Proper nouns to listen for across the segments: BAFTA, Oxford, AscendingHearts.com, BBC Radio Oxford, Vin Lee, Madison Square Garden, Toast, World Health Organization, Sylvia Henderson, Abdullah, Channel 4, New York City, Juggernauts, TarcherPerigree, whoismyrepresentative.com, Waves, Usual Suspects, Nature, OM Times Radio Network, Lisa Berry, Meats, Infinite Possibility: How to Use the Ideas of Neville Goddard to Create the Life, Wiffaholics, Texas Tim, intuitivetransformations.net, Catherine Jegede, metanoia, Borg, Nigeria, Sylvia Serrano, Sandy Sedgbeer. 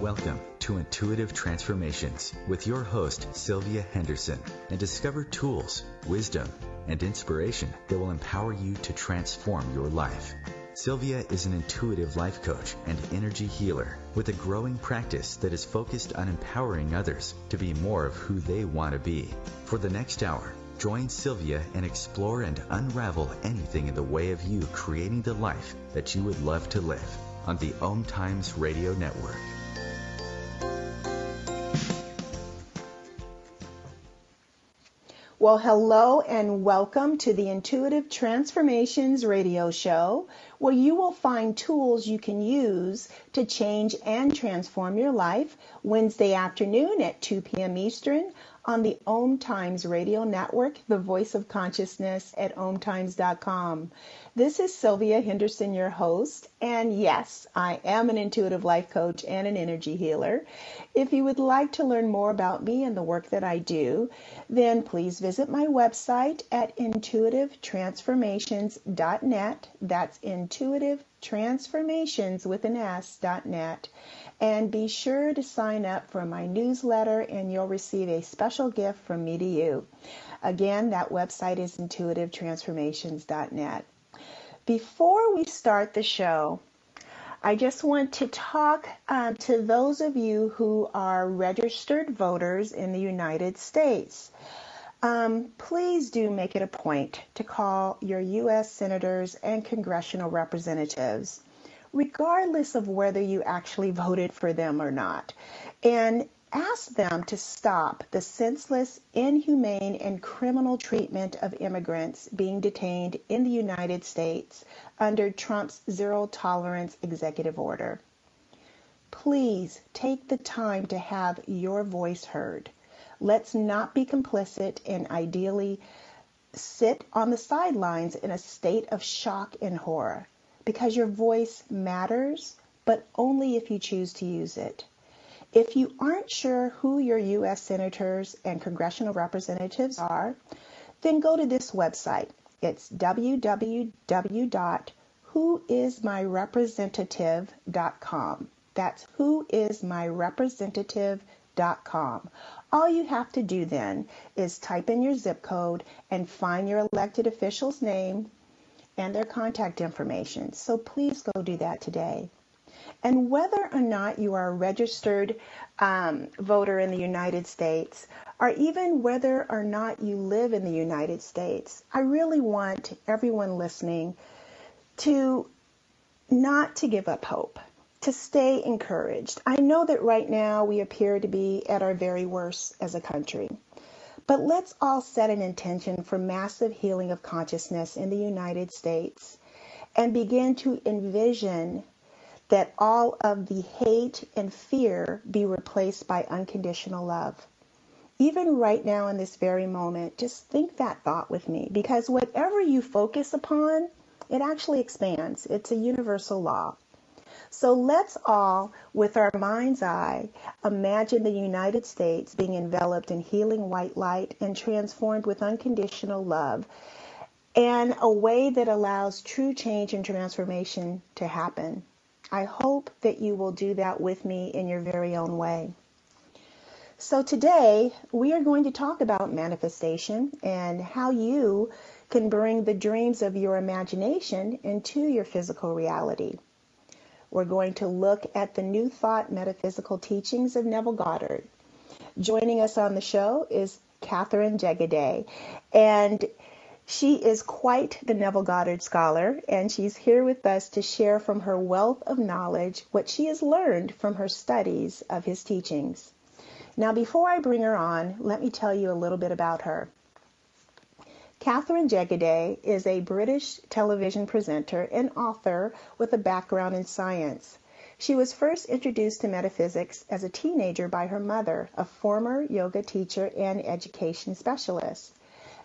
Welcome to Intuitive Transformations with your host, Sylvia Henderson, and discover tools, wisdom, and inspiration that will empower you to transform your life. Sylvia is an intuitive life coach and energy healer with a growing practice that is focused on empowering others to be more of who they want to be. For the next hour, join Sylvia and explore and unravel anything in the way of you creating the life that you would love to live on the OM Times Radio Network. Well, hello and welcome to the Intuitive Transformations Radio Show, where you will find tools you can use to change and transform your life, Wednesday afternoon at 2 p.m. Eastern on the OM Times Radio Network, the voice of consciousness at omtimes.com. This is Sylvia Henderson, your host, and yes, I am an intuitive life coach and an energy healer. If you would like to learn more about me and the work that I do, then please visit my website at intuitivetransformations.net. That's intuitivetransformations.net. And be sure to sign up for my newsletter and you'll receive a special gift from me to you. Again, that website is intuitivetransformations.net. Before we start the show, I just want to talk to those of you who are registered voters in the United States. Please do make it a point to call your U.S. senators and congressional representatives, regardless of whether you actually voted for them or not, and ask them to stop the senseless, inhumane, and criminal treatment of immigrants being detained in the United States under Trump's zero-tolerance executive order. Please take the time to have your voice heard. Let's not be complicit and ideally sit on the sidelines in a state of shock and horror, because your voice matters, but only if you choose to use it. If you aren't sure who your U.S. senators and congressional representatives are, then go to this website. It's www.whoismyrepresentative.com. That's whoismyrepresentative.com. All you have to do then is type in your zip code and find your elected official's name and their contact information. So please go do that today. And whether or not you are a registered voter in the United States, or even whether or not you live in the United States, I really want everyone listening to not to give up hope, to stay encouraged. I know that right now we appear to be at our very worst as a country, but let's all set an intention for massive healing of consciousness in the United States and begin to envision that all of the hate and fear be replaced by unconditional love. Even right now in this very moment, just think that thought with me, because whatever you focus upon, it actually expands. It's a universal law. So let's all, with our mind's eye, imagine the United States being enveloped in healing white light and transformed with unconditional love in a way that allows true change and transformation to happen. I hope that you will do that with me in your very own way. So today, we are going to talk about manifestation and how you can bring the dreams of your imagination into your physical reality. We're going to look at the New Thought metaphysical teachings of Neville Goddard. Joining us on the show is Catherine Jegede, and she is quite the Neville Goddard scholar, and she's here with us to share from her wealth of knowledge what she has learned from her studies of his teachings. Now, before I bring her on, let me tell you a little bit about her. Catherine Jegede is a British television presenter and author with a background in science. She was first introduced to metaphysics as a teenager by her mother, a former yoga teacher and education specialist.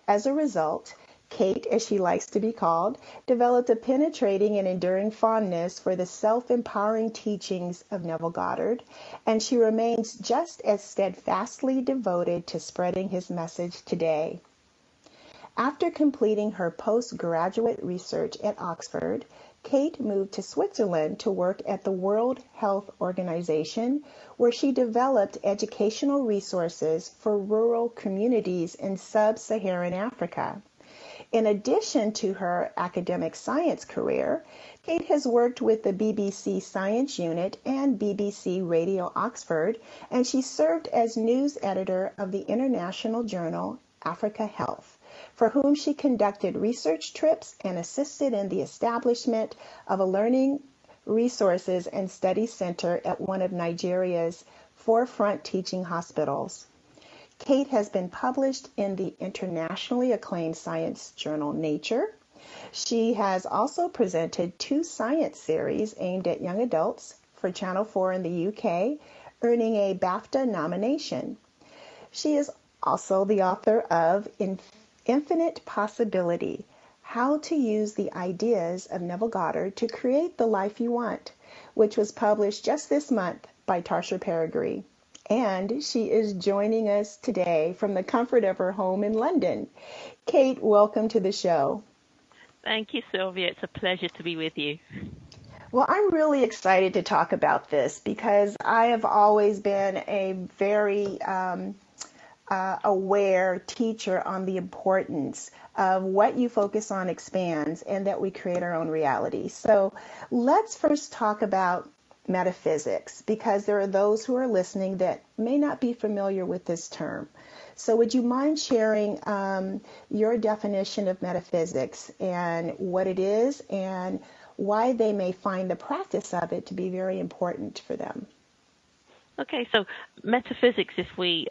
As a result, Kate, as she likes to be called, developed a penetrating and enduring fondness for the self-empowering teachings of Neville Goddard, and she remains just as steadfastly devoted to spreading his message today. After completing her postgraduate research at Oxford, Kate moved to Switzerland to work at the World Health Organization, where she developed educational resources for rural communities in sub-Saharan Africa. In addition to her academic science career, Kate has worked with the BBC Science Unit and BBC Radio Oxford, and she served as news editor of the international journal Africa Health, for whom she conducted research trips and assisted in the establishment of a learning resources and study center at one of Nigeria's forefront teaching hospitals. Kate has been published in the internationally acclaimed science journal Nature. She has also presented two science series aimed at young adults for Channel 4 in the UK, earning a BAFTA nomination. She is also the author of Infinite Possibility: How to Use the Ideas of Neville Goddard to Create the Life You Want, which was published just this month by TarcherPerigree. And she is joining us today from the comfort of her home in London. Kate, welcome to the show. Thank you, Sylvia. It's a pleasure to be with you. Well, I'm really excited to talk about this because I have always been a very aware teacher on the importance of what you focus on expands and that we create our own reality. So let's first talk about metaphysics, because there are those who are listening that may not be familiar with this term. So would you mind sharing your definition of metaphysics and what it is and why they may find the practice of it to be very important for them? Okay, so metaphysics, if we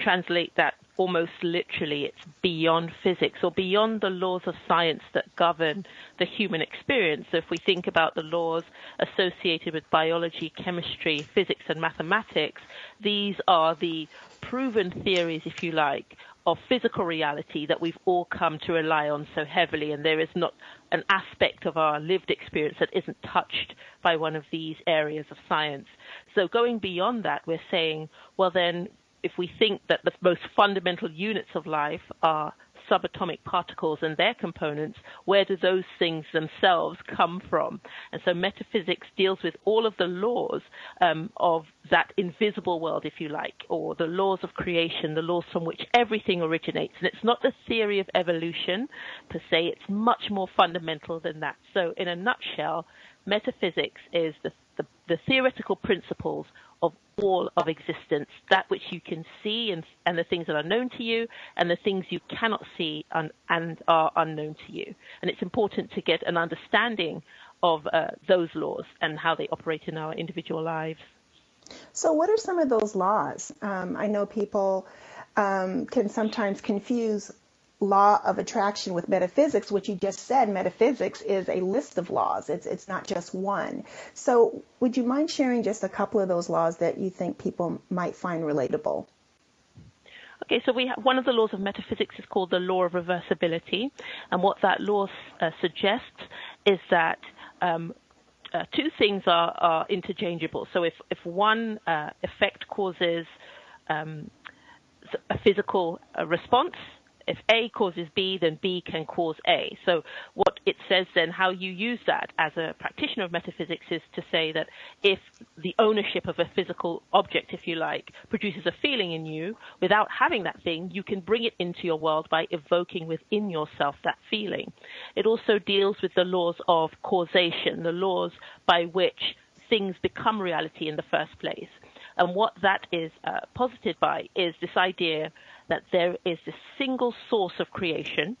translate that almost literally, it's beyond physics or beyond the laws of science that govern the human experience. So if we think about the laws associated with biology, chemistry, physics, and mathematics, these are the proven theories, if you like, of physical reality that we've all come to rely on so heavily, and there is not an aspect of our lived experience that isn't touched by one of these areas of science. So going beyond that, we're saying, well then, if we think that the most fundamental units of life are subatomic particles and their components, where do those things themselves come from? And so metaphysics deals with all of the laws of that invisible world, if you like, or the laws of creation, the laws from which everything originates. And it's not the theory of evolution per se, it's much more fundamental than that. So in a nutshell, metaphysics is the theoretical principles of all of existence, that which you can see and the things that are known to you and the things you cannot see and are unknown to you. And it's important to get an understanding of those laws and how they operate in our individual lives. So what are some of those laws? I know people can sometimes confuse law of attraction with metaphysics, which you just said. Metaphysics is a list of laws. It's not just one. So would you mind sharing just a couple of those laws that you think people might find relatable? Okay, so we have one of the laws of metaphysics is called the law of reversibility. And what that law suggests is that two things are interchangeable. So if one effect causes a physical response, if A causes B, then B can cause A. So what it says then, how you use that as a practitioner of metaphysics is to say that if the ownership of a physical object, if you like, produces a feeling in you, without having that thing, you can bring it into your world by evoking within yourself that feeling. It also deals with the laws of causation, the laws by which things become reality in the first place. And what that is posited by is this idea that there is this single source of creation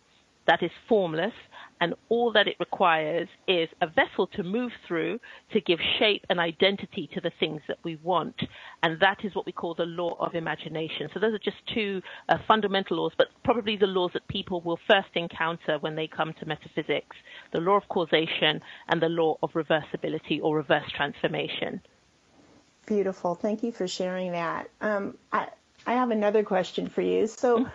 that is formless, and all that it requires is a vessel to move through to give shape and identity to the things that we want. And that is what we call the law of imagination. So those are just two fundamental laws, but probably the laws that people will first encounter when they come to metaphysics, the law of causation and the law of reversibility or reverse transformation. Beautiful. Thank you for sharing that. I have another question for you. So,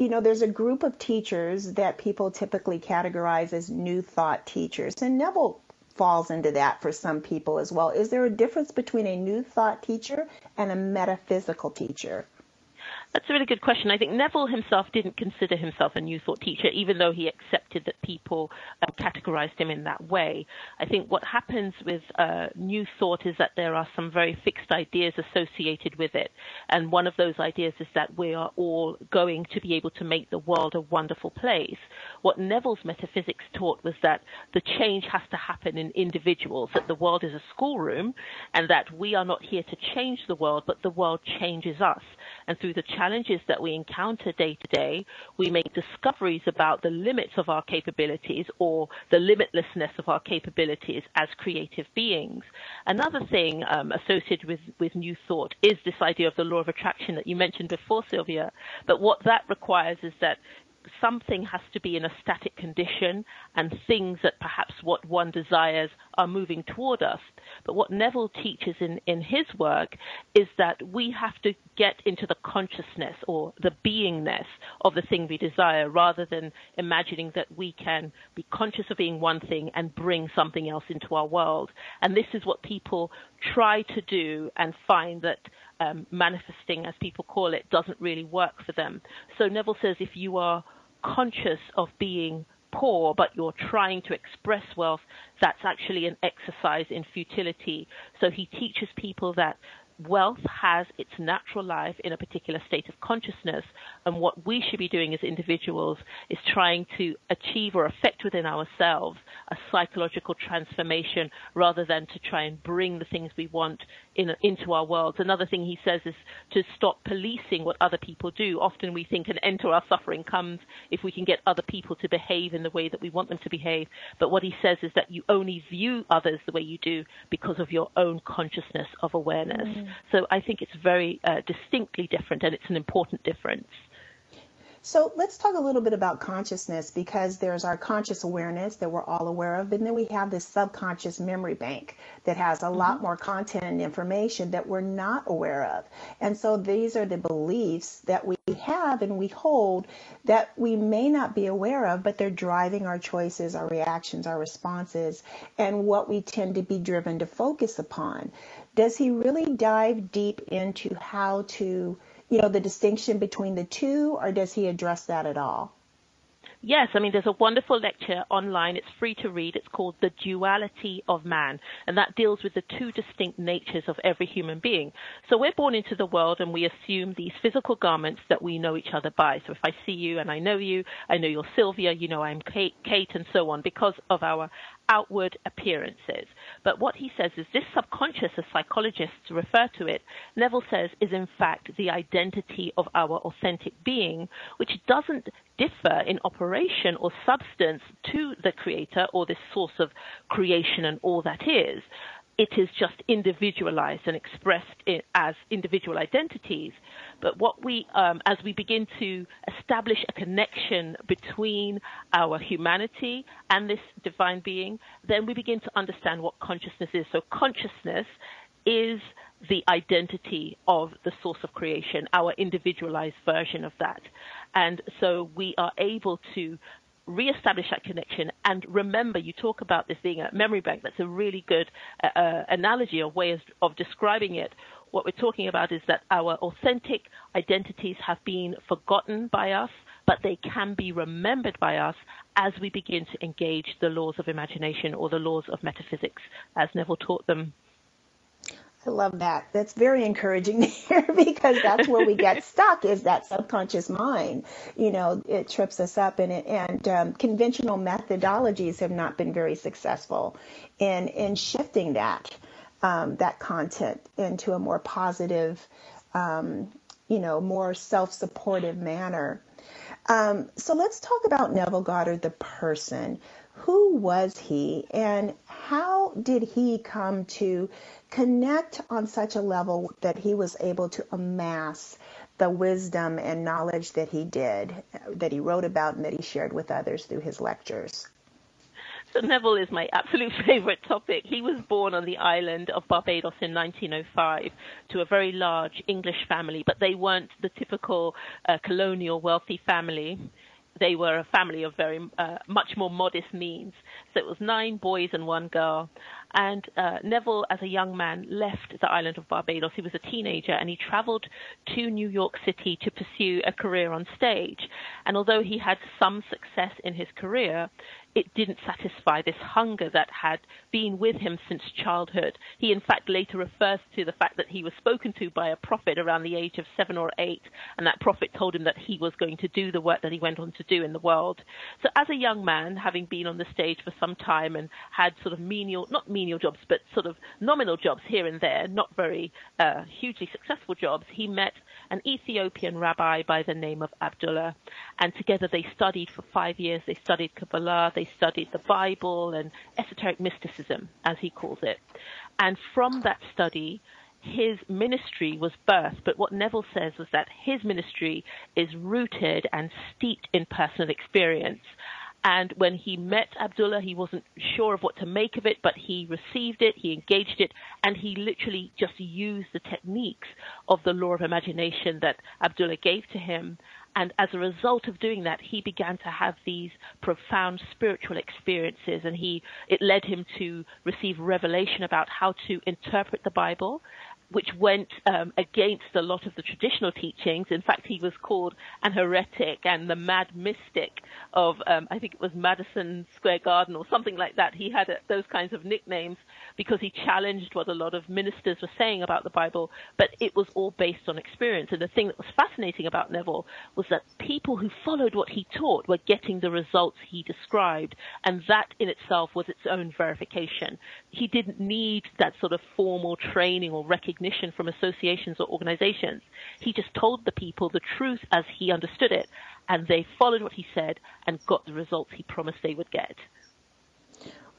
you know, there's a group of teachers that people typically categorize as new thought teachers, and Neville falls into that for some people as well. Is there a difference between a new thought teacher and a metaphysical teacher? That's a really good question. I think Neville himself didn't consider himself a new thought teacher, even though he accepted that people categorized him in that way. I think what happens with new thought is that there are some very fixed ideas associated with it. And one of those ideas is that we are all going to be able to make the world a wonderful place. What Neville's metaphysics taught was that the change has to happen in individuals, that the world is a schoolroom, and that we are not here to change the world, but the world changes us. And through the challenges that we encounter day to day, we make discoveries about the limits of our capabilities or the limitlessness of our capabilities as creative beings. Another thing associated with new thought is this idea of the law of attraction that you mentioned before, Sylvia. But what that requires is that something has to be in a static condition, and things that perhaps what one desires are moving toward us. But what Neville teaches in his work is that we have to get into the consciousness or the beingness of the thing we desire, rather than imagining that we can be conscious of being one thing and bring something else into our world. And this is what people try to do and find that manifesting, as people call it, doesn't really work for them. So Neville says if you are conscious of being poor, but you're trying to express wealth, that's actually an exercise in futility. So he teaches people that wealth has its natural life in a particular state of consciousness, and what we should be doing as individuals is trying to achieve or affect within ourselves a psychological transformation, rather than to try and bring the things we want into our worlds. Another thing he says is to stop policing what other people do. Often we think an end to our suffering comes if we can get other people to behave in the way that we want them to behave, but what he says is that you only view others the way you do because of your own consciousness of awareness. So I think it's very distinctly different, and it's an important difference. So let's talk a little bit about consciousness, because there's our conscious awareness that we're all aware of, and then we have this subconscious memory bank that has a lot more content and information that we're not aware of. And so these are the beliefs that we have and we hold that we may not be aware of, but they're driving our choices, our reactions, our responses, and what we tend to be driven to focus upon. Does he really dive deep into how to, you know, the distinction between the two, or does he address that at all? Yes, I mean, there's a wonderful lecture online. It's free to read. It's called The Duality of Man, and that deals with the two distinct natures of every human being. So we're born into the world, and we assume these physical garments that we know each other by. So if I see you and I know you, I know you're Sylvia, you know I'm Kate, and so on, because of our outward appearances. But what he says is this subconscious, as psychologists refer to it, Neville says, is in fact the identity of our authentic being, which doesn't differ in operation or substance to the creator or this source of creation and all that is. It is just individualized and expressed as individual identities. But what we, as we begin to establish a connection between our humanity and this divine being, then we begin to understand what consciousness is. So consciousness is the identity of the source of creation, our individualized version of that. And so we are able to reestablish that connection. And remember, you talk about this being a memory bank. That's a really good analogy or way of describing it. What we're talking about is that our authentic identities have been forgotten by us, but they can be remembered by us as we begin to engage the laws of imagination or the laws of metaphysics as Neville taught them. I love that. That's very encouraging to hear, because that's where we get stuck, is that subconscious mind. You know, it trips us up, and conventional methodologies have not been very successful in shifting that that content into a more positive, more self-supportive manner. So let's talk about Neville Goddard, the person. Who was he, and how did he come to connect on such a level that he was able to amass the wisdom and knowledge that he did, that he wrote about and that he shared with others through his lectures? So Neville is my absolute favorite topic. He was born on the island of Barbados in 1905 to a very large English family, but they weren't the typical colonial wealthy family. They were a family of very much more modest means. So it was 9 boys and 1 girl. And Neville, as a young man, left the island of Barbados. He was a teenager, and he traveled to New York City to pursue a career on stage. And although he had some success in his career, it didn't satisfy this hunger that had been with him since childhood. He, in fact, later refers to the fact that he was spoken to by a prophet around the age of 7 or 8, and that prophet told him that he was going to do the work that he went on to do in the world. So as a young man, having been on the stage for some time and had sort of menial, not menial jobs, but sort of nominal jobs here and there, not very hugely successful jobs, he met an Ethiopian rabbi by the name of Abdullah. And together they studied for 5 years. They studied Kabbalah, they studied the Bible and esoteric mysticism, as he calls it. And from that study, his ministry was birthed. But what Neville says was that his ministry is rooted and steeped in personal experience. And when he met Abdullah, he wasn't sure of what to make of it, but he received it, he engaged it, and he literally just used the techniques of the law of imagination that Abdullah gave to him. And as a result of doing that, he began to have these profound spiritual experiences, and it led him to receive revelation about how to interpret the Bible, which went against a lot of the traditional teachings. In fact, he was called an heretic and the mad mystic of, I think it was Madison Square Garden or something like that. He had those kinds of nicknames because he challenged what a lot of ministers were saying about the Bible, but it was all based on experience. And the thing that was fascinating about Neville was that people who followed what he taught were getting the results he described, and that in itself was its own verification. He didn't need that sort of formal training or recognition from associations or organizations. He just told the people the truth as he understood it, and they followed what he said and got the results he promised they would get.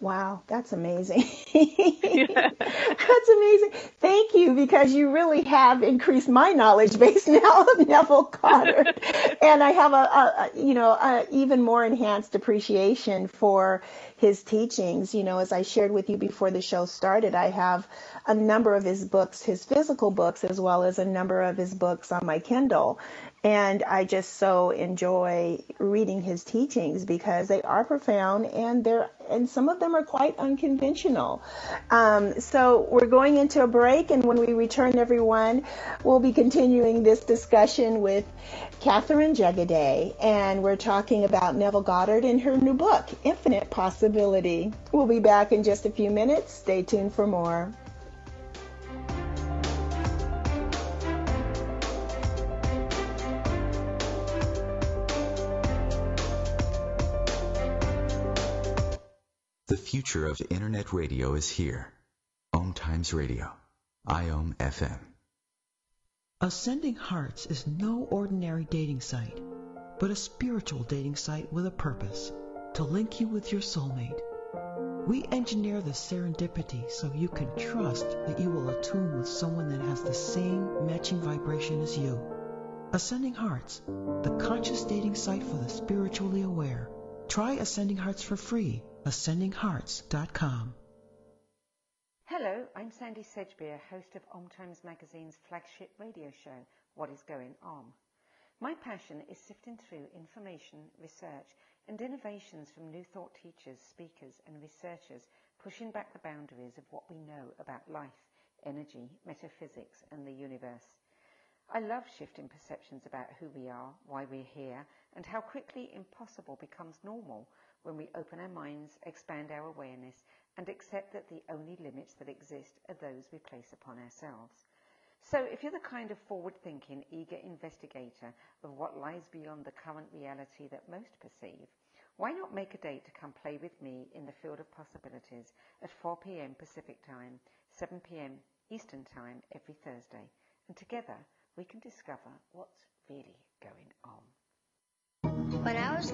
Wow, that's amazing. Yeah. That's amazing. Thank you, because you really have increased my knowledge base now of Neville Goddard. And I have a even more enhanced appreciation for his teachings. You know, as I shared with you before the show started, I have a number of his books, his physical books, as well as a number of his books on my Kindle. And I just so enjoy reading his teachings because they are profound, and some of them are quite unconventional. So we're going into a break, and when we return, everyone, we'll be continuing this discussion with Catherine Jegede, and we're talking about Neville Goddard and her new book, Infinite Possibility. We'll be back in just a few minutes. Stay tuned for more. The future of Internet radio is here. OM Times Radio, IOM FM. Ascending Hearts is no ordinary dating site, but a spiritual dating site with a purpose, to link you with your soulmate. We engineer the serendipity so you can trust that you will attune with someone that has the same matching vibration as you. Ascending Hearts, the conscious dating site for the spiritually aware. Try Ascending Hearts for free. AscendingHearts.com. Hello, I'm Sandy Sedgbeer, host of OM Times Magazine's flagship radio show, What is Going On? My passion is sifting through information, research, and innovations from new thought teachers, speakers, and researchers pushing back the boundaries of what we know about life, energy, metaphysics, and the universe. I love shifting perceptions about who we are, why we're here, and how quickly impossible becomes normal when we open our minds, expand our awareness, and accept that the only limits that exist are those we place upon ourselves. So if you're the kind of forward-thinking, eager investigator of what lies beyond the current reality that most perceive, why not make a date to come play with me in the field of possibilities at 4 p.m. Pacific Time, 7 p.m. Eastern Time every Thursday, and together we can discover what's really going on. When I was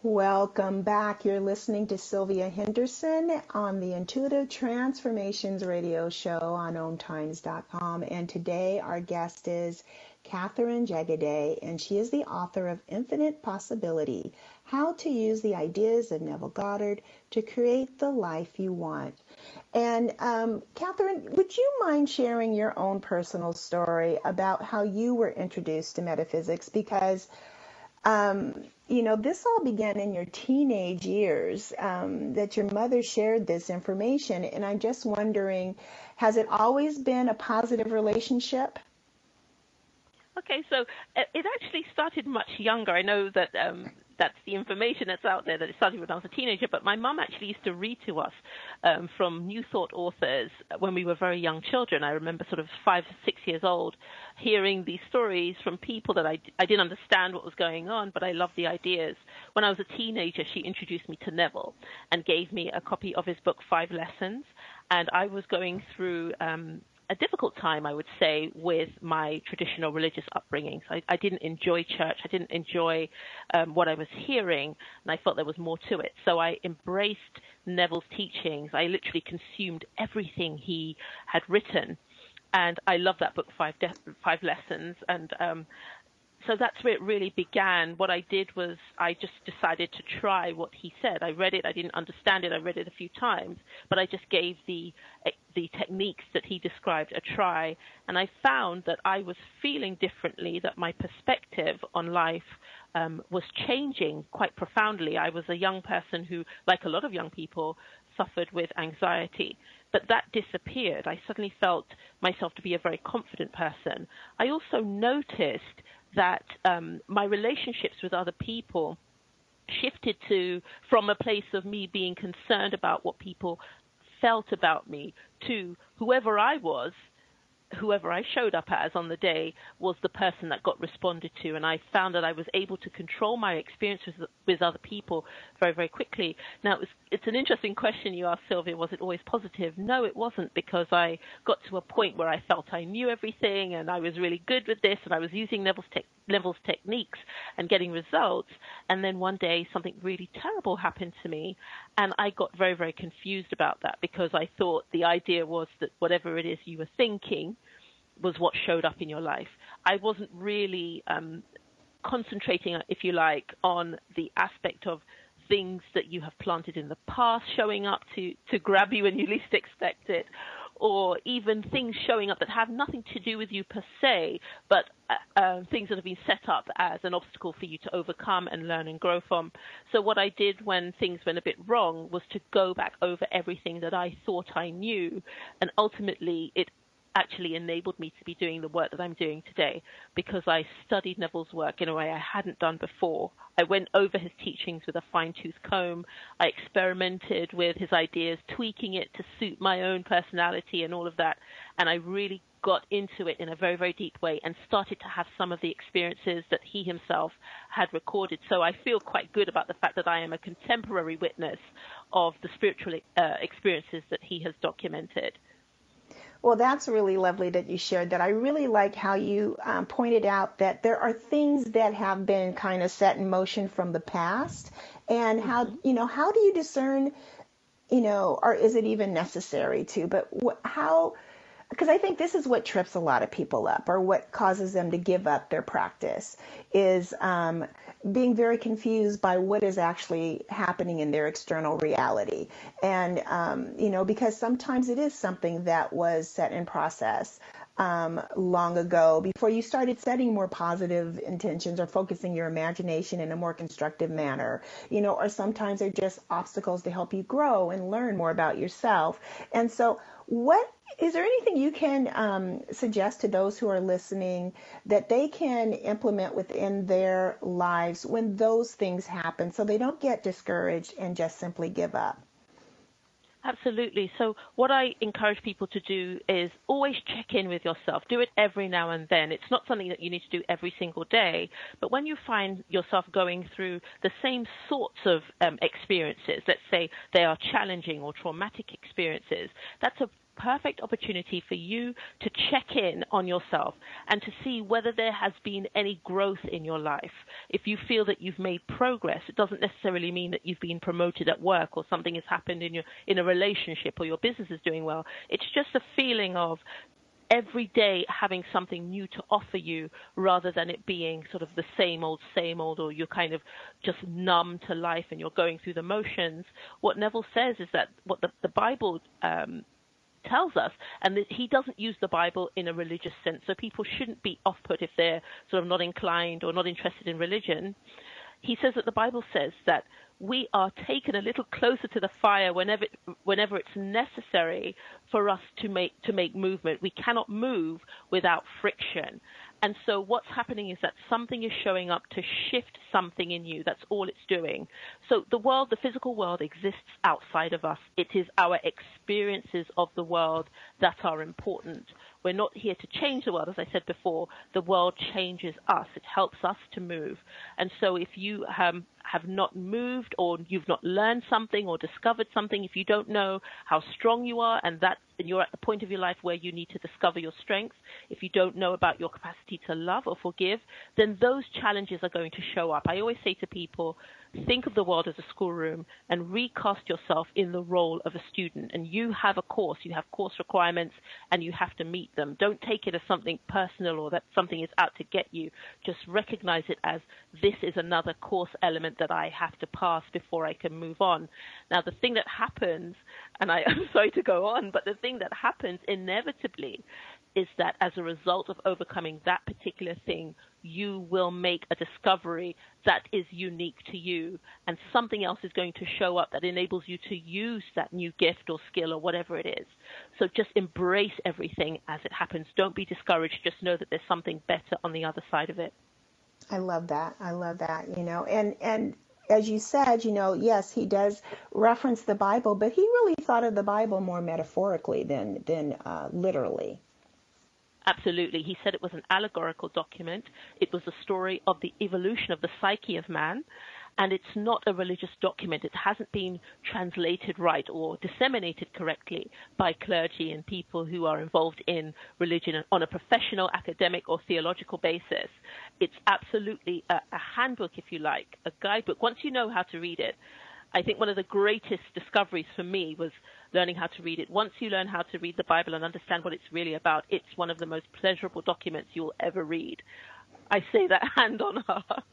Welcome back. You're listening to Sylvia Henderson on the Intuitive Transformations Radio Show on omtimes.com. And today our guest is Catherine Jegede, and she is the author of Infinite Possibility: How to Use the Ideas of Neville Goddard to Create the Life You Want. And Catherine, would you mind sharing your own personal story about how you were introduced to metaphysics? Because, you know, this all began in your teenage years, that your mother shared this information. And I'm just wondering, has it always been a positive relationship? Okay, so it actually started much younger. I know that that's the information that's out there, that it started when I was a teenager, but my mum actually used to read to us from New Thought authors when we were very young children. I remember sort of 5 or 6 years old hearing these stories from people that I didn't understand what was going on, but I loved the ideas. When I was a teenager, she introduced me to Neville and gave me a copy of his book, 5 Lessons, and I was going through a difficult time, I would say, with my traditional religious upbringing. So I didn't enjoy church. I didn't enjoy what I was hearing, and I felt there was more to it. So I embraced Neville's teachings. I literally consumed everything he had written, and I love that book, 5 Lessons. And so that's where it really began. What I did was I just decided to try what he said. I read it. I didn't understand it. I read it a few times, but I just gave the techniques that he described a try. And I found that I was feeling differently, that my perspective on life was changing quite profoundly. I was a young person who, like a lot of young people, suffered with anxiety, but that disappeared. I suddenly felt myself to be a very confident person. I also noticed that my relationships with other people shifted from a place of me being concerned about what people felt about me to whoever I was, whoever I showed up as on the day was the person that got responded to. And I found that I was able to control my experiences with other people very, very quickly. Now, it's an interesting question you asked, Sylvia. Was it always positive? No, it wasn't, because I got to a point where I felt I knew everything and I was really good with this and I was using Neville's techniques and getting results. And then one day something really terrible happened to me, and I got very, very confused about that, because I thought the idea was that whatever it is you were thinking was what showed up in your life. I wasn't really concentrating, if you like, on the aspect of things that you have planted in the past showing up to grab you when you least expect it, or even things showing up that have nothing to do with you per se, but things that have been set up as an obstacle for you to overcome and learn and grow from. So what I did when things went a bit wrong was to go back over everything that I thought I knew, and ultimately it actually enabled me to be doing the work that I'm doing today, because I studied Neville's work in a way I hadn't done before. I went over his teachings with a fine-tooth comb. I experimented with his ideas, tweaking it to suit my own personality and all of that, and I really got into it in a very, very deep way and started to have some of the experiences that he himself had recorded. So I feel quite good about the fact that I am a contemporary witness of the spiritual experiences that he has documented. Well, that's really lovely that you shared that. I really like how you pointed out that there are things that have been kind of set in motion from the past, and how do you discern, or is it even necessary to, but how, because I think this is what trips a lot of people up, or what causes them to give up their practice, is being very confused by what is actually happening in their external reality. And, because sometimes it is something that was set in process long ago, before you started setting more positive intentions or focusing your imagination in a more constructive manner, you know, or sometimes they're just obstacles to help you grow and learn more about yourself. And so what is there anything you can suggest to those who are listening that they can implement within their lives when those things happen so they don't get discouraged and just simply give up? Absolutely. So what I encourage people to do is always check in with yourself. Do it every now and then. It's not something that you need to do every single day. But when you find yourself going through the same sorts of experiences, let's say they are challenging or traumatic experiences, that's a perfect opportunity for you to check in on yourself and to see whether there has been any growth in your life. If you feel that you've made progress, it doesn't necessarily mean that you've been promoted at work or something has happened in a relationship or your business is doing well. It's just a feeling of every day having something new to offer you rather than it being sort of the same old, or you're kind of just numb to life and you're going through the motions. What Neville says is that what the Bible tells us, and that he doesn't use the Bible in a religious sense, so people shouldn't be off-put if they're sort of not inclined or not interested in religion. He says that the Bible says that we are taken a little closer to the fire whenever it's necessary for us to make movement. We cannot move without friction. And so what's happening is that something is showing up to shift something in you. That's all it's doing. So the world, the physical world, exists outside of us. It is our experiences of the world that are important. We're not here to change the world. As I said before, the world changes us. It helps us to move. And so if you have not moved, or you've not learned something or discovered something, if you don't know how strong you are and you're at the point of your life where you need to discover your strengths, if you don't know about your capacity to love or forgive, then those challenges are going to show up. I always say to people, think of the world as a schoolroom and recast yourself in the role of a student. And you have a course, you have course requirements, and you have to meet them. Don't take it as something personal or that something is out to get you. Just recognize it as this is another course element that I have to pass before I can move on. Now, the thing that happens, and I'm sorry to go on, but the thing that happens inevitably is that as a result of overcoming that particular thing, you will make a discovery that is unique to you, and something else is going to show up that enables you to use that new gift or skill or whatever it is. So just embrace everything as it happens. Don't be discouraged. Just know that there's something better on the other side of it. I love that. I love that, you know, and as you said, you know, yes, he does reference the Bible, but he really thought of the Bible more metaphorically than literally. Absolutely. He said it was an allegorical document. It was the story of the evolution of the psyche of man. And it's not a religious document. It hasn't been translated right or disseminated correctly by clergy and people who are involved in religion on a professional, academic, or theological basis. It's absolutely a handbook, if you like, a guidebook. Once you know how to read it, I think one of the greatest discoveries for me was learning how to read it. Once you learn how to read the Bible and understand what it's really about, it's one of the most pleasurable documents you'll ever read. I say that hand on heart.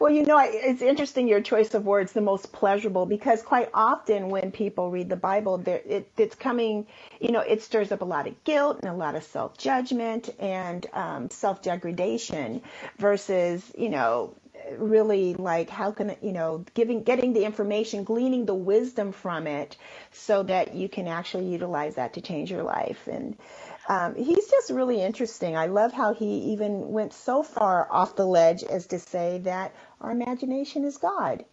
Well, you know, it's interesting, your choice of words, the most pleasurable, because quite often when people read the Bible, it's coming, you know, it stirs up a lot of guilt and a lot of self-judgment and self-degradation versus, you know, really like how can, you know, getting the information, gleaning the wisdom from it so that you can actually utilize that to change your life. And he's just really interesting. I love how he even went so far off the ledge as to say that our imagination is God.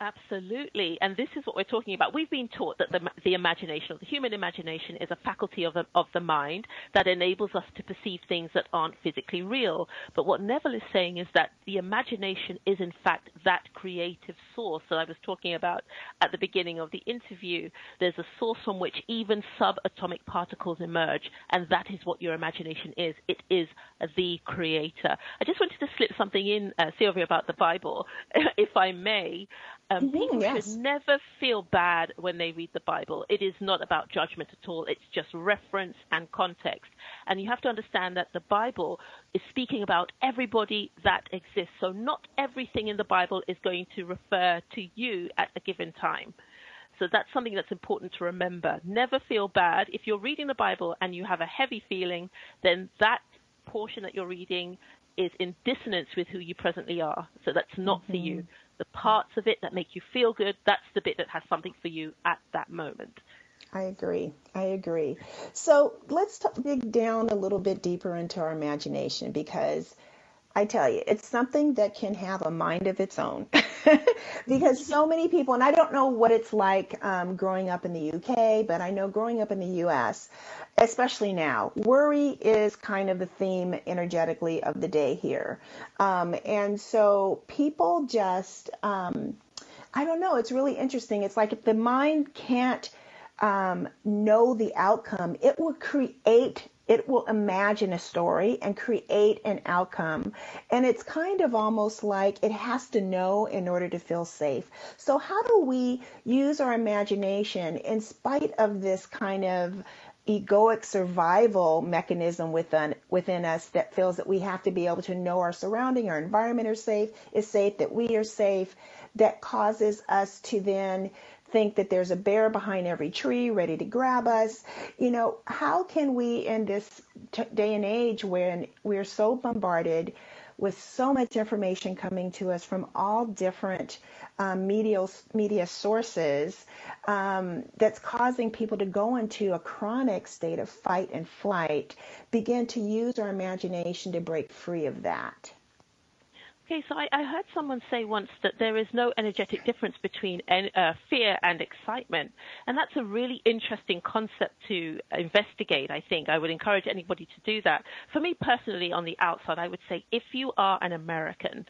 Absolutely. And this is what we're talking about. We've been taught that the imagination, or the human imagination, is a faculty of the mind that enables us to perceive things that aren't physically real. But what Neville is saying is that the imagination is, in fact, that creative source that I was talking about at the beginning of the interview. There's a source from which even subatomic particles emerge, and that is what your imagination is. It is the creator. I just wanted to slip something in, Sylvia, about the Bible, if I may. People should never feel bad when they read the Bible. It is not about judgment at all. It's just reference and context. And you have to understand that the Bible is speaking about everybody that exists. So not everything in the Bible is going to refer to you at a given time. So that's something that's important to remember. Never feel bad. If you're reading the Bible and you have a heavy feeling, then that portion that you're reading is in dissonance with who you presently are. So that's not for you. The parts of it that make you feel good, that's the bit that has something for you at that moment. I agree. So let's dig down a little bit deeper into our imagination, because I tell you, it's something that can have a mind of its own. Because so many people, and I don't know what it's like growing up in the UK, but I know growing up in the US, especially now, worry is kind of the theme energetically of the day here. And so people just, I don't know, it's really interesting. It's like if the mind can't know the outcome, it will create, it will imagine a story and create an outcome. And it's kind of almost like it has to know in order to feel safe. So how do we use our imagination in spite of this kind of egoic survival mechanism within us that feels that we have to be able to know our surrounding, our environment is safe, that we are safe, that causes us to then think that there's a bear behind every tree ready to grab us? You know, how can we, in this day and age when we're so bombarded with so much information coming to us from all different media sources, that's causing people to go into a chronic state of fight and flight, begin to use our imagination to break free of that? Okay, so I heard someone say once that there is no energetic difference between fear and excitement, and that's a really interesting concept to investigate, I think. I would encourage anybody to do that. For me personally, on the outside, I would say if you are an American,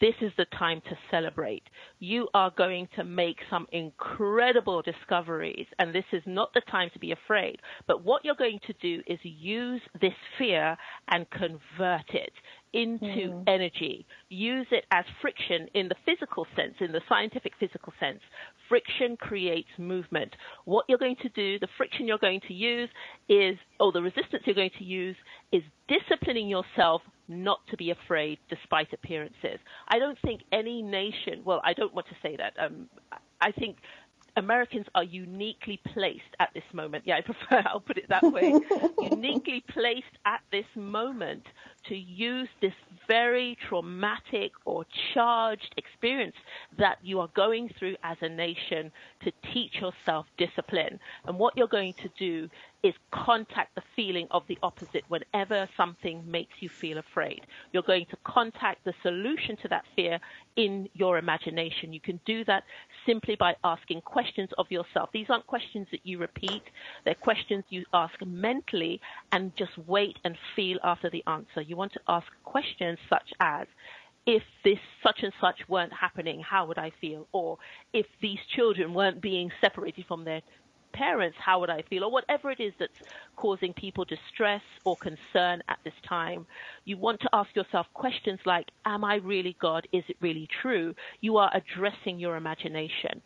this is the time to celebrate. You are going to make some incredible discoveries, and this is not the time to be afraid. But what you're going to do is use this fear and convert it into energy. Use it as friction in the physical sense, in the scientific physical sense. Friction creates movement. What you're going to do, the friction you're going to use is, or the resistance you're going to use is disciplining yourself not to be afraid despite appearances. I don't think any nation, well, I don't want to say that. I think Americans are uniquely placed at this moment. Yeah, I'll put it that way. Uniquely placed at this moment to use this very traumatic or charged experience that you are going through as a nation to teach yourself discipline. And what you're going to do is contact the feeling of the opposite whenever something makes you feel afraid. You're going to contact the solution to that fear in your imagination. You can do that simply by asking questions of yourself. These aren't questions that you repeat. They're questions you ask mentally and just wait and feel after the answer. You want to ask questions such as, if this such and such weren't happening, how would I feel? Or if these children weren't being separated from their parents, how would I feel? Or whatever it is that's causing people distress or concern at this time. You want to ask yourself questions like, am I really God? Is it really true? You are addressing your imagination.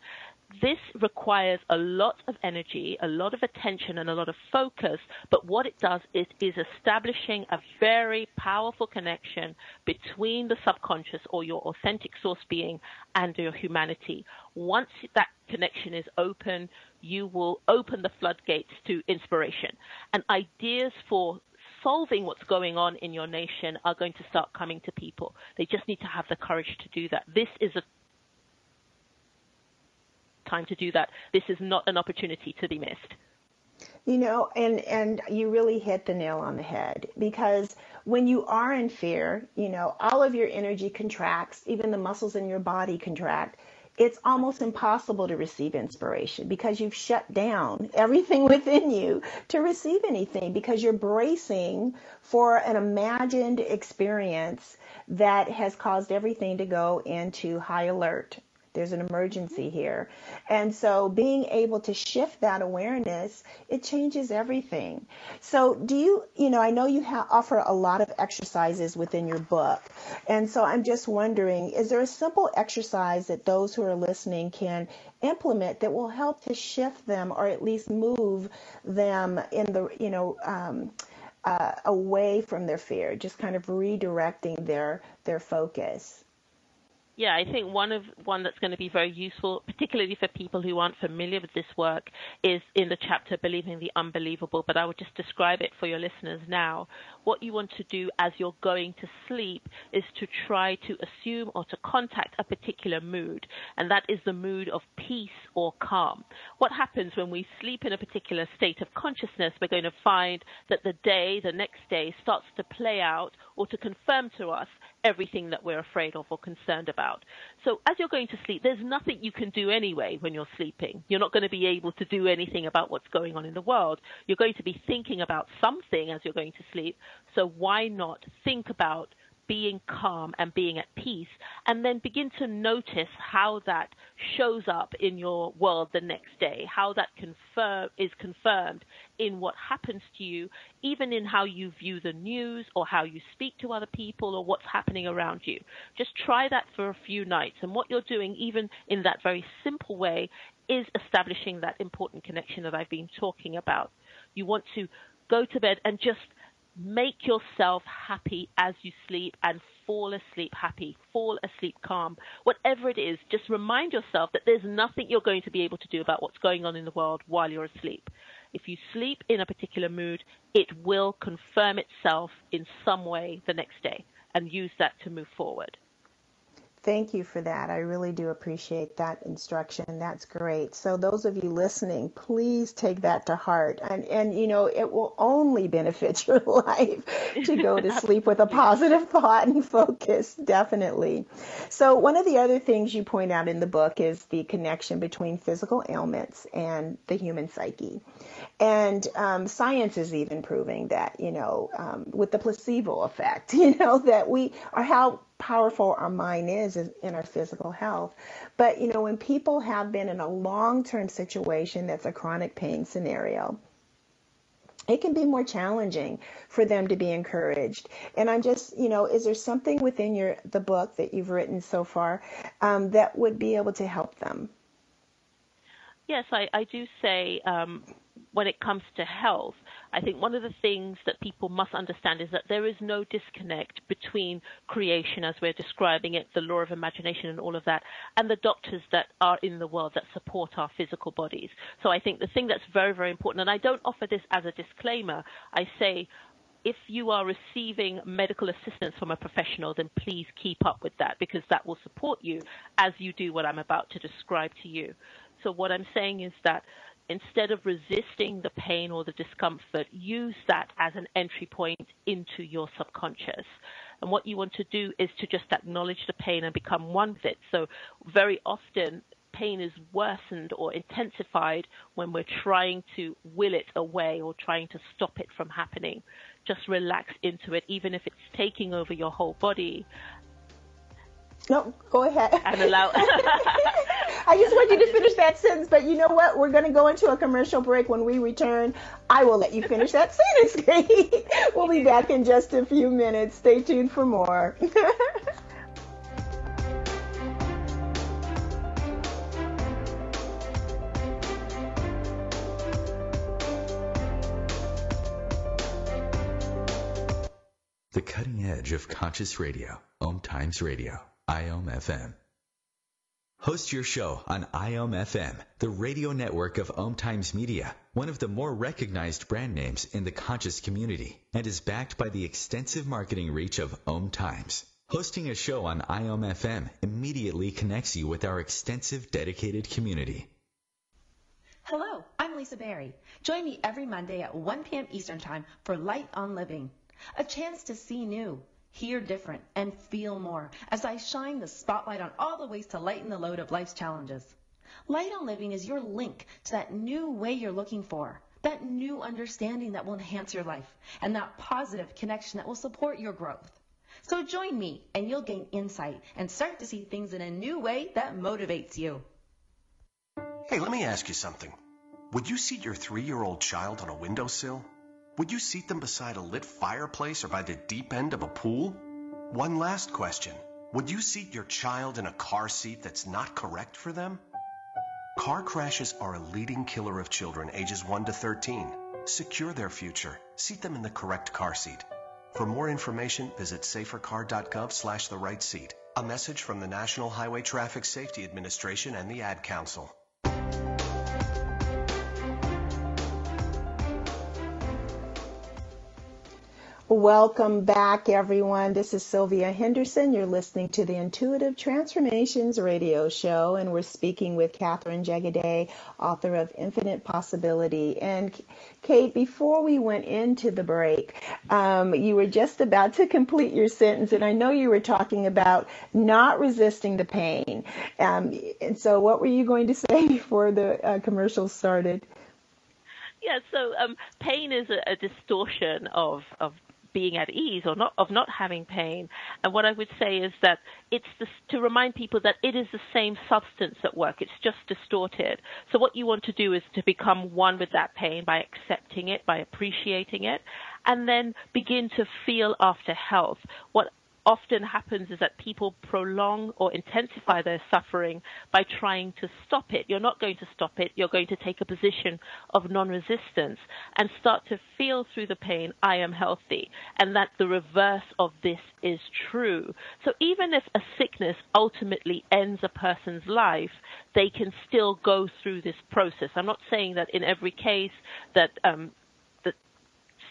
This requires a lot of energy, a lot of attention, and a lot of focus, but what it does is establishing a very powerful connection between the subconscious or your authentic source being and your humanity. Once that connection is open, you will open the floodgates to inspiration and ideas for solving what's going on in your nation are going to start coming to people. They just need to have the courage to do that. This is a time to do that. This is not an opportunity to be missed. You know, and you really hit the nail on the head, because when you are in fear, you know, all of your energy contracts, even the muscles in your body contract. It's almost impossible to receive inspiration because you've shut down everything within you to receive anything, because you're bracing for an imagined experience that has caused everything to go into high alert. There's an emergency here. And so being able to shift that awareness, it changes everything. So do you know, I know you offer a lot of exercises within your book. And so I'm just wondering, is there a simple exercise that those who are listening can implement that will help to shift them, or at least move them in the, you know, away from their fear, just kind of redirecting their focus? Yeah, I think one that's going to be very useful, particularly for people who aren't familiar with this work, is in the chapter Believing the Unbelievable, but I would just describe it for your listeners now. What you want to do as you're going to sleep is to try to assume or to contact a particular mood, and that is the mood of peace or calm. What happens when we sleep in a particular state of consciousness, we're going to find that the next day, starts to play out or to confirm to us everything that we're afraid of or concerned about. So as you're going to sleep, there's nothing you can do anyway when you're sleeping. You're not going to be able to do anything about what's going on in the world. You're going to be thinking about something as you're going to sleep. So why not think about being calm and being at peace, and then begin to notice how that shows up in your world the next day, how that is confirmed in what happens to you, even in how you view the news or how you speak to other people or what's happening around you. Just try that for a few nights, and what you're doing, even in that very simple way, is establishing that important connection that I've been talking about. You want to go to bed and just make yourself happy as you sleep and fall asleep happy, fall asleep calm. Whatever it is, just remind yourself that there's nothing you're going to be able to do about what's going on in the world while you're asleep. If you sleep in a particular mood, it will confirm itself in some way the next day, and use that to move forward. Thank you for that. I really do appreciate that instruction. That's great. So those of you listening, please take that to heart. And you know, it will only benefit your life to go to sleep with a positive thought and focus, definitely. So one of the other things you point out in the book is the connection between physical ailments and the human psyche. And science is even proving that, you know, with the placebo effect, you know, that we are how powerful our mind is in our physical health. But, you know, when people have been in a long-term situation that's a chronic pain scenario, it can be more challenging for them to be encouraged. And I'm just, you know, is there something within the book that you've written so far that would be able to help them? Yes, I do say when it comes to health, I think one of the things that people must understand is that there is no disconnect between creation, as we're describing it, the law of imagination and all of that, and the doctors that are in the world that support our physical bodies. So I think the thing that's very, very important, and I don't offer this as a disclaimer, I say, if you are receiving medical assistance from a professional, then please keep up with that, because that will support you as you do what I'm about to describe to you. So what I'm saying is that instead of resisting the pain or the discomfort, use that as an entry point into your subconscious. And what you want to do is to just acknowledge the pain and become one with it. So very often pain is worsened or intensified when we're trying to will it away or trying to stop it from happening. Just relax into it, even if it's taking over your whole body. No, go ahead. And allow. I just want you to finish that sentence, but you know what? We're going to go into a commercial break. When we return, I will let you finish that sentence, Kate. We'll be back in just a few minutes. Stay tuned for more. The cutting edge of conscious radio, OM Times Radio. IOM FM. Host your show on IOM FM, the radio network of OM Times Media, one of the more recognized brand names in the conscious community, and is backed by the extensive marketing reach of OM Times. Hosting a show on IOM FM immediately connects you with our extensive dedicated community. Hello, I'm Lisa Berry. Join me every Monday at 1 p.m. Eastern Time for Light on Living, a chance to see new, hear different, and feel more as I shine the spotlight on all the ways to lighten the load of life's challenges. Light on Living is your link to that new way you're looking for, that new understanding that will enhance your life, and that positive connection that will support your growth. So join me, and you'll gain insight and start to see things in a new way that motivates you. Hey, let me ask you something. Would you seat your 3-year-old child on a windowsill? Would you seat them beside a lit fireplace or by the deep end of a pool? One last question. Would you seat your child in a car seat that's not correct for them? Car crashes are a leading killer of children ages 1 to 13. Secure their future. Seat them in the correct car seat. For more information, visit safercar.gov/therightseat. A message from the National Highway Traffic Safety Administration and the Ad Council. Welcome back, everyone. This is Sylvia Henderson. You're listening to the Intuitive Transformations Radio Show, and we're speaking with Catherine Jegede, author of Infinite Possibility. And Kate, before we went into the break, you were just about to complete your sentence, and I know you were talking about not resisting the pain. And so what were you going to say before the commercial started? Yeah, so pain is a distortion of being at ease or not, of not having pain. And what I would say is that it's to remind people that it is the same substance at work. It's just distorted. So what you want to do is to become one with that pain by accepting it, by appreciating it, and then begin to feel after health. What often happens is that people prolong or intensify their suffering by trying to stop it. You're not going to stop it. You're going to take a position of non-resistance and start to feel through the pain, I am healthy, and that the reverse of this is true. So even if a sickness ultimately ends a person's life, they can still go through this process. I'm not saying that in every case that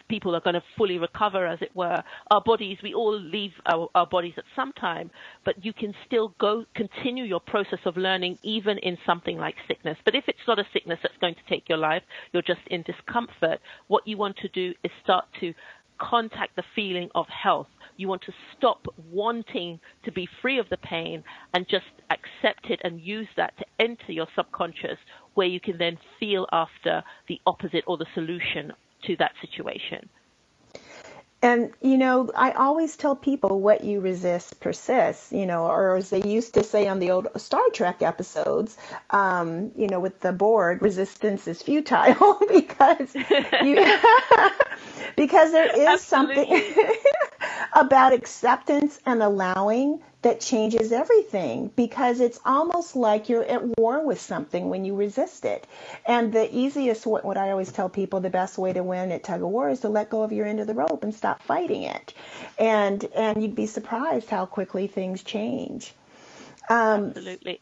people are going to fully recover, as it were. Our bodies, we all leave our bodies at some time, but you can still continue your process of learning even in something like sickness. But if it's not a sickness that's going to take your life, you're just in discomfort, what you want to do is start to contact the feeling of health. You want to stop wanting to be free of the pain and just accept it and use that to enter your subconscious, where you can then feel after the opposite or the solution to that situation. And, you know, I always tell people what you resist persists, you know, or as they used to say on the old Star Trek episodes, you know, with the Borg, resistance is futile because you, because there is something about acceptance and allowing that changes everything, because it's almost like you're at war with something when you resist it. And the easiest, what I always tell people, the best way to win at tug of war is to let go of your end of the rope and stop fighting it. And you'd be surprised how quickly things change. Absolutely.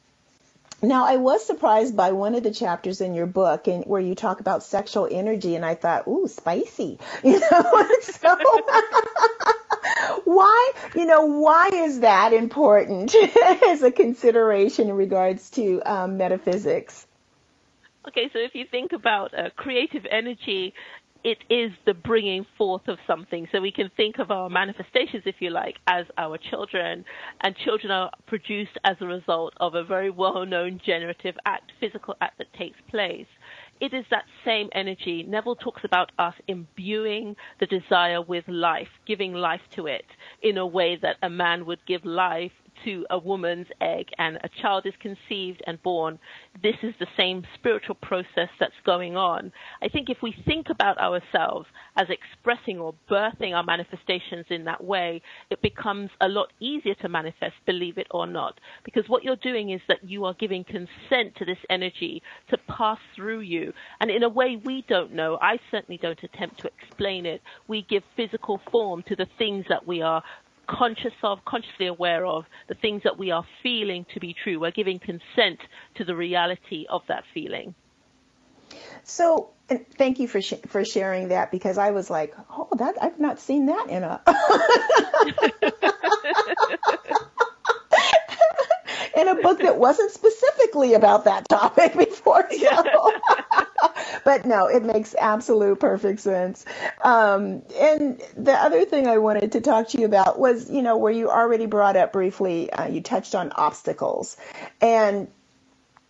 Now, I was surprised by one of the chapters in your book, and where you talk about sexual energy, and I thought, ooh, spicy, you know. So, why, you know, why is that important as a consideration in regards to metaphysics? Okay, so if you think about creative energy, it is the bringing forth of something. So we can think of our manifestations, if you like, as our children. And children are produced as a result of a very well-known generative act, physical act that takes place. It is that same energy. Neville talks about us imbuing the desire with life, giving life to it in a way that a man would give life to a woman's egg, and a child is conceived and born. This is the same spiritual process that's going on. I think if we think about ourselves as expressing or birthing our manifestations in that way, it becomes a lot easier to manifest, believe it or not, because what you're doing is that you are giving consent to this energy to pass through you. And in a way we don't know, I certainly don't attempt to explain it, we give physical form to the things that we are conscious of, consciously aware of, the things that we are feeling to be true. We're giving consent to the reality of that feeling. So, and thank you for sharing that, because I was like, oh, that I've not seen that in a in a book that wasn't specifically about that topic before. So. But no, it makes absolute perfect sense. And the other thing I wanted to talk to you about was, you know, where you already brought up briefly, you touched on obstacles, and,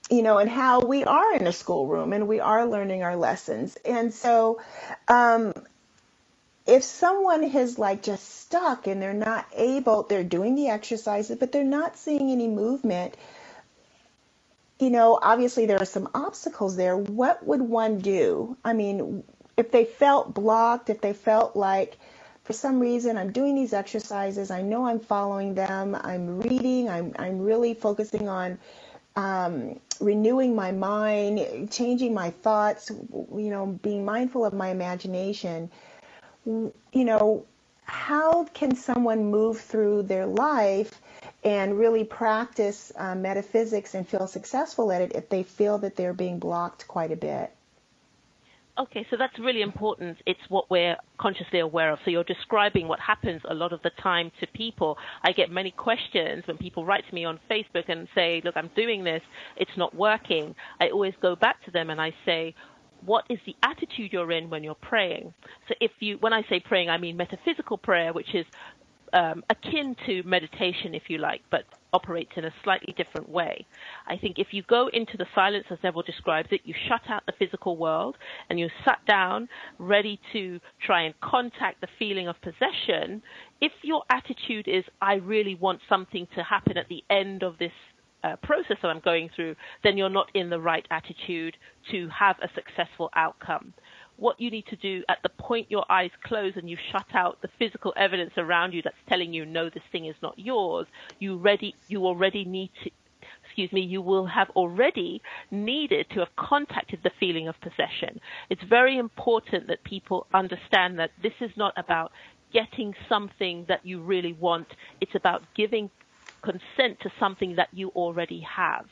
you know, and how we are in a schoolroom and we are learning our lessons. And so, if someone is like just stuck and they're not able, they're doing the exercises, but they're not seeing any movement, you know, obviously there are some obstacles there. What would one do? I mean, if they felt blocked, if they felt like for some reason I'm doing these exercises, I know I'm following them, I'm reading, I'm really focusing on renewing my mind, changing my thoughts, you know, being mindful of my imagination. You know, how can someone move through their life and really practice metaphysics and feel successful at it if they feel that they're being blocked quite a bit. Okay, so that's really important. It's what we're consciously aware of. So you're describing what happens a lot of the time to people. I get many questions when people write to me on Facebook and say, look, I'm doing this, it's not working. I always go back to them and I say, what is the attitude you're in when you're praying? So if you, when I say praying, I mean metaphysical prayer, which is akin to meditation, if you like, but operates in a slightly different way. I think if you go into the silence, as Neville describes it, you shut out the physical world and you sat down ready to try and contact the feeling of possession. If your attitude is, I really want something to happen at the end of this process that I'm going through, then you're not in the right attitude to have a successful outcome. What you need to do at the point your eyes close and you shut out the physical evidence around you that's telling you, no, this thing is not yours, you will have already needed to have contacted the feeling of possession. It's very important that people understand that this is not about getting something that you really want. It's about giving consent to something that you already have.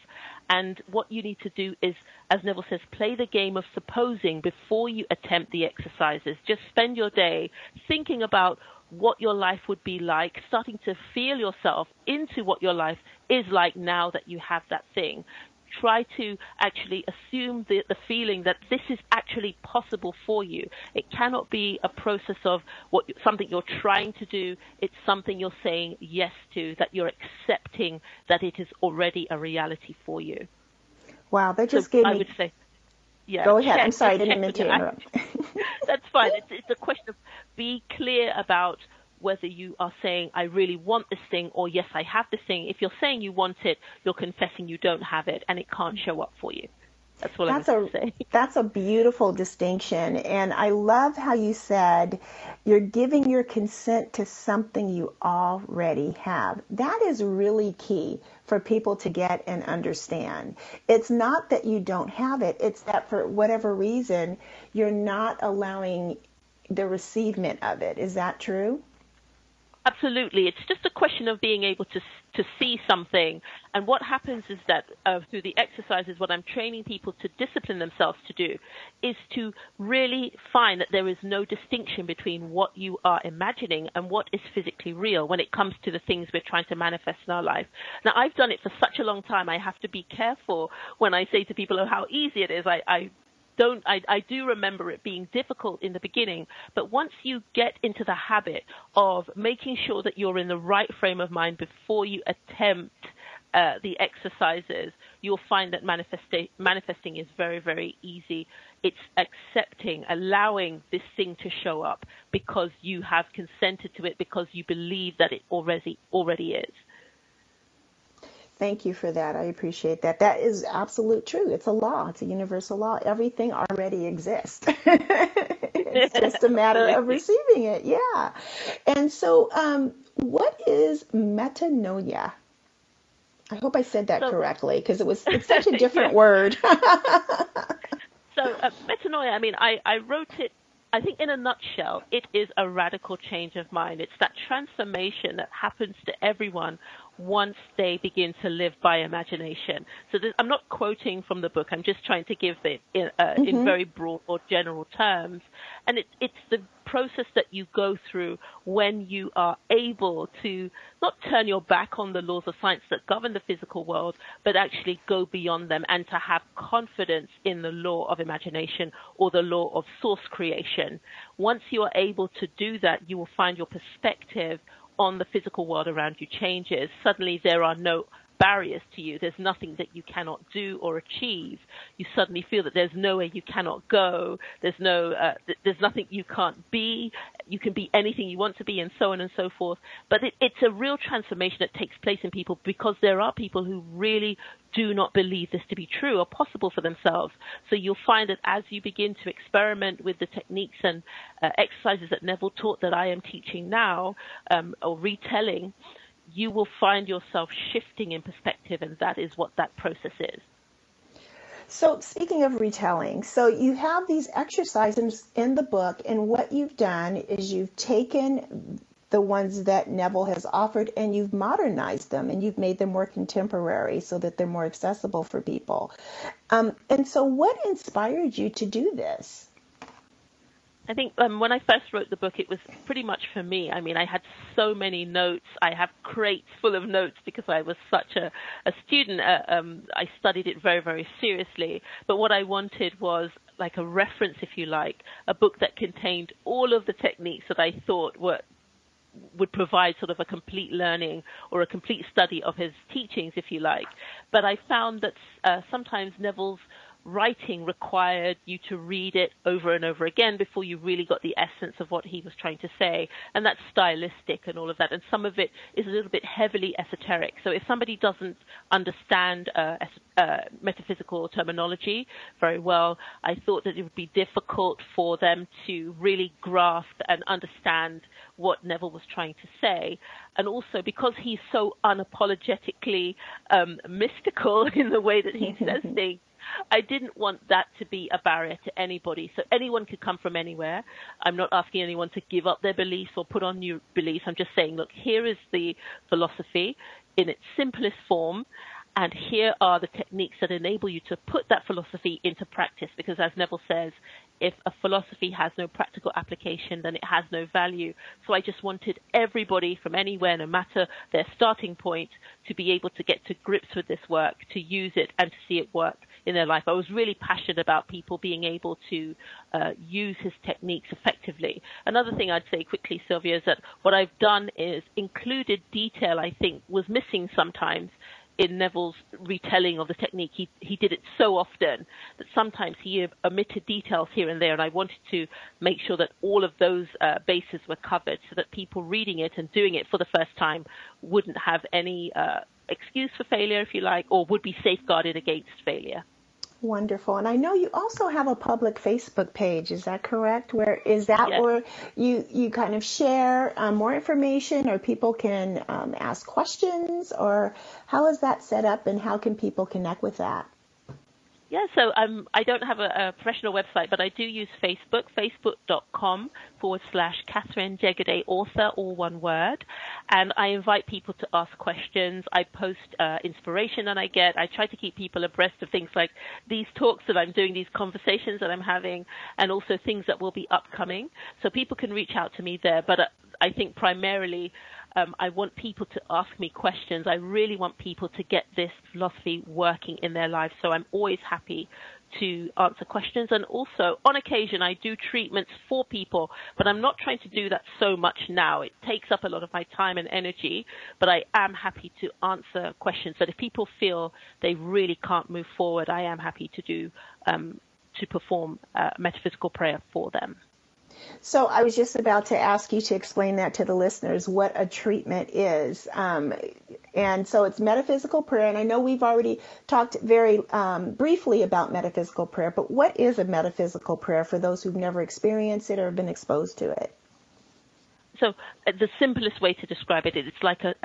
And what you need to do is, as Neville says, play the game of supposing before you attempt the exercises. Just spend your day thinking about what your life would be like, starting to feel yourself into what your life is like now that you have that thing. Try to actually assume the feeling that this is actually possible for you. It cannot be a process of something you're trying to do. It's something you're saying yes to, that you're accepting that it is already a reality for you. Wow, that just gave me... I would say... Yeah, go ahead. I'm sorry, I didn't mean to interrupt. That's fine. It's a question of be clear about whether you are saying, I really want this thing, or yes, I have this thing. If you're saying you want it, you're confessing you don't have it, and it can't show up for you. That's what I'm going to say. That's a beautiful distinction, and I love how you said you're giving your consent to something you already have. That is really key for people to get and understand. It's not that you don't have it. It's that for whatever reason, you're not allowing the receivement of it. Is that true? Absolutely. It's just a question of being able to see something. And what happens is that through the exercises, what I'm training people to discipline themselves to do is to really find that there is no distinction between what you are imagining and what is physically real when it comes to the things we're trying to manifest in our life. Now, I've done it for such a long time. I have to be careful when I say to people, oh, how easy it is. I do remember it being difficult in the beginning, but once you get into the habit of making sure that you're in the right frame of mind before you attempt the exercises, you'll find that manifesting is very, very easy. It's accepting, allowing this thing to show up because you have consented to it, because you believe that it already is. Thank you for that. I appreciate that. That is absolute truth. It's a law. It's a universal law. Everything already exists. It's just a matter of receiving it. Yeah. And so what is metanoia? I hope I said that correctly because it's such a different word. So metanoia, I mean, I wrote it, I think, in a nutshell, it is a radical change of mind. It's that transformation that happens to everyone once they begin to live by imagination. So I'm not quoting from the book. I'm just trying to give it in very broad or general terms. And it's the process that you go through when you are able to not turn your back on the laws of science that govern the physical world, but actually go beyond them and to have confidence in the law of imagination or the law of source creation. Once you are able to do that, you will find your perspective on the physical world around you changes. Suddenly there are no barriers to you. There's nothing that you cannot do or achieve. You suddenly feel that there's nowhere you cannot go. There's there's nothing you can't be. You can be anything you want to be, and so on and so forth. But it's a real transformation that takes place in people because there are people who really do not believe this to be true or possible for themselves. So you'll find that as you begin to experiment with the techniques and exercises that Neville taught that I am teaching now or retelling, you will find yourself shifting in perspective, and that is what that process is. So speaking of retelling, so you have these exercises in the book, and what you've done is you've taken the ones that Neville has offered, and you've modernized them and you've made them more contemporary so that they're more accessible for people. And so what inspired you to do this? I think when I first wrote the book, it was pretty much for me. I mean, I had so many notes. I have crates full of notes because I was such a student. I studied it very, very seriously. But what I wanted was like a reference, if you like, a book that contained all of the techniques that I thought would provide sort of a complete learning or a complete study of his teachings, if you like. But I found that sometimes Neville's writing required you to read it over and over again before you really got the essence of what he was trying to say. And that's stylistic and all of that. And some of it is a little bit heavily esoteric. So if somebody doesn't understand metaphysical terminology very well, I thought that it would be difficult for them to really grasp and understand what Neville was trying to say. And also because he's so unapologetically mystical in the way that he says things, I didn't want that to be a barrier to anybody. So anyone could come from anywhere. I'm not asking anyone to give up their beliefs or put on new beliefs. I'm just saying, look, here is the philosophy in its simplest form, and here are the techniques that enable you to put that philosophy into practice. Because as Neville says, if a philosophy has no practical application, then it has no value. So I just wanted everybody from anywhere, no matter their starting point, to be able to get to grips with this work, to use it and to see it work in their life. I was really passionate about people being able to use his techniques effectively. Another thing I'd say quickly, Sylvia, is that what I've done is included detail I think was missing sometimes in Neville's retelling of the technique. He did it so often that sometimes he omitted details here and there, and I wanted to make sure that all of those bases were covered so that people reading it and doing it for the first time wouldn't have any excuse for failure, if you like, or would be safeguarded against failure. Wonderful. And I know you also have a public Facebook page, is that correct? Where is that? Yes. Where you kind of share more information, or people can ask questions, or how is that set up and how can people connect with that? Yeah, so I don't have a professional website, but I do use Facebook, facebook.com/ Catherine Jegede, author, all one word. And I invite people to ask questions. I post inspiration that I get. I try to keep people abreast of things like these talks that I'm doing, these conversations that I'm having, and also things that will be upcoming. So people can reach out to me there. But I think primarily I want people to ask me questions. I really want people to get this philosophy working in their lives. So I'm always happy to answer questions. And also, on occasion, I do treatments for people, but I'm not trying to do that so much now. It takes up a lot of my time and energy, but I am happy to answer questions. But if people feel they really can't move forward, I am happy to perform metaphysical prayer for them. So I was just about to ask you to explain that to the listeners, what a treatment is. And so it's metaphysical prayer. And I know we've already talked very briefly about metaphysical prayer, but what is a metaphysical prayer for those who've never experienced it or been exposed to it? So the simplest way to describe it is it's like a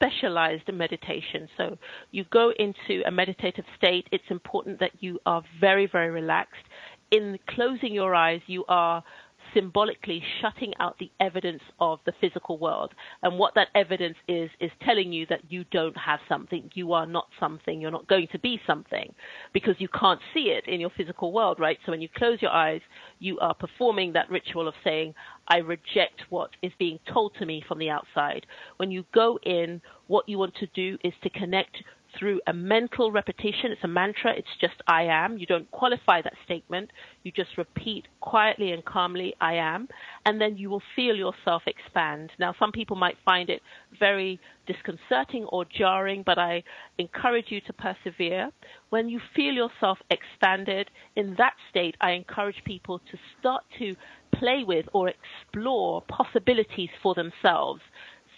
specialized meditation. So you go into a meditative state. It's important that you are very, very relaxed. In closing your eyes, you are symbolically shutting out the evidence of the physical world. And what that evidence is telling you that you don't have something, you are not something, you're not going to be something, because you can't see it in your physical world, right? So when you close your eyes, you are performing that ritual of saying, I reject what is being told to me from the outside. When you go in, what you want to do is to connect through a mental repetition. It's a mantra. It's just I am. You don't qualify that statement. You just repeat quietly and calmly, I am, and then you will feel yourself expand. Now, some people might find it very disconcerting or jarring, but I encourage you to persevere. When you feel yourself expanded in that state, I encourage people to start to play with or explore possibilities for themselves,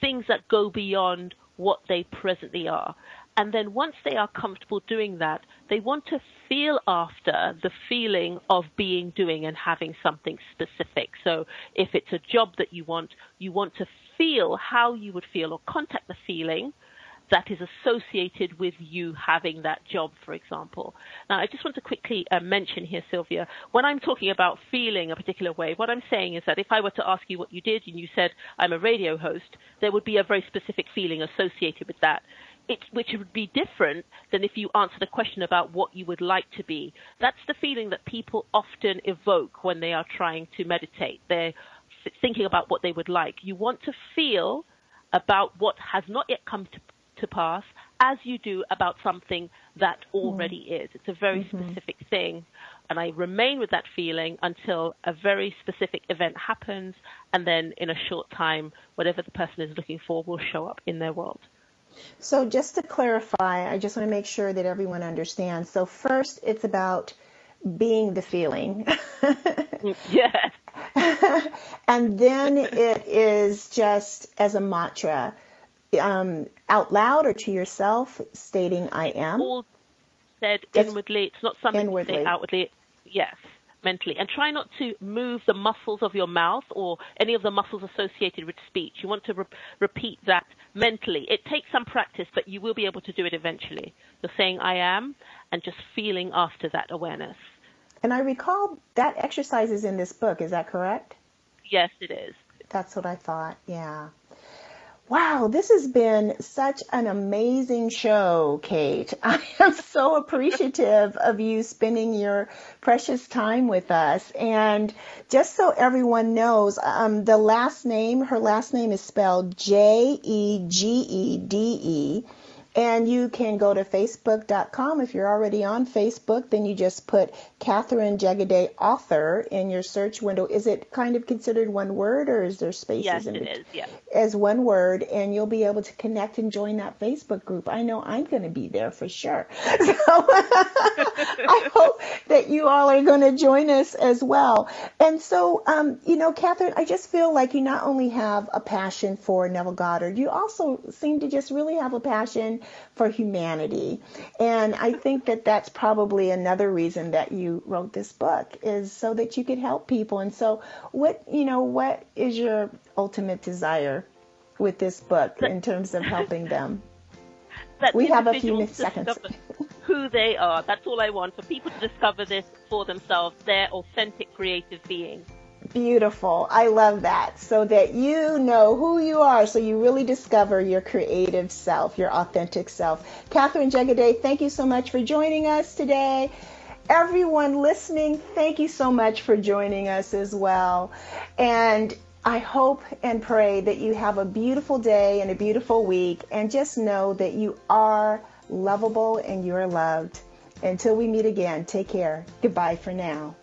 things that go beyond what they presently are. And then once they are comfortable doing that, they want to feel after the feeling of being, doing, and having something specific. So if it's a job that you want to feel how you would feel, or contact the feeling that is associated with you having that job, for example. Now, I just want to quickly mention here, Sylvia, when I'm talking about feeling a particular way, what I'm saying is that if I were to ask you what you did and you said, I'm a radio host, there would be a very specific feeling associated with that, which would be different than if you answered a question about what you would like to be. That's the feeling that people often evoke when they are trying to meditate. They're thinking about what they would like. You want to feel about what has not yet come to pass as you do about something that already is. It's a very specific thing. And I remain with that feeling until a very specific event happens. And then in a short time, whatever the person is looking for will show up in their world. So just to clarify, I just want to make sure that everyone understands. So first, it's about being the feeling. Yes. And then it is just as a mantra, out loud or to yourself, stating I am. All said inwardly. It's not something you say outwardly. Yes, mentally. And try not to move the muscles of your mouth or any of the muscles associated with speech. You want to repeat that mentally. It takes some practice, but you will be able to do it eventually. You're saying I am and just feeling after that awareness. And I recall that exercise is in this book. Is that correct? Yes, it is. That's what I thought. Yeah. Wow, this has been such an amazing show, Kate. I am so appreciative of you spending your precious time with us. And just so everyone knows, the last name, her last name is spelled Jegede. And you can go to facebook.com. If you're already on Facebook, then you just put Catherine Jegede author in your search window. Is it kind of considered one word or is there spaces in between? Yes, it is. Yeah. As one word, and you'll be able to connect and join that Facebook group. I know I'm going to be there for sure. So I hope that you all are going to join us as well. And so, you know, Catherine, I just feel like you not only have a passion for Neville Goddard, you also seem to just really have a passion for humanity. And I think that that's probably another reason that you wrote this book, is so that you could help people. And so what is your ultimate desire with this book in terms of helping them? We have a few seconds. Who they are. That's all I want, for people to discover this for themselves, their authentic creative being. Beautiful. I love that. So that you know who you are, so you really discover your creative self, your authentic self. Catherine Jegede, thank you so much for joining us today. Everyone listening, thank you so much for joining us as well. And I hope and pray that you have a beautiful day and a beautiful week. And just know that you are lovable and you're loved. Until we meet again, take care. Goodbye for now.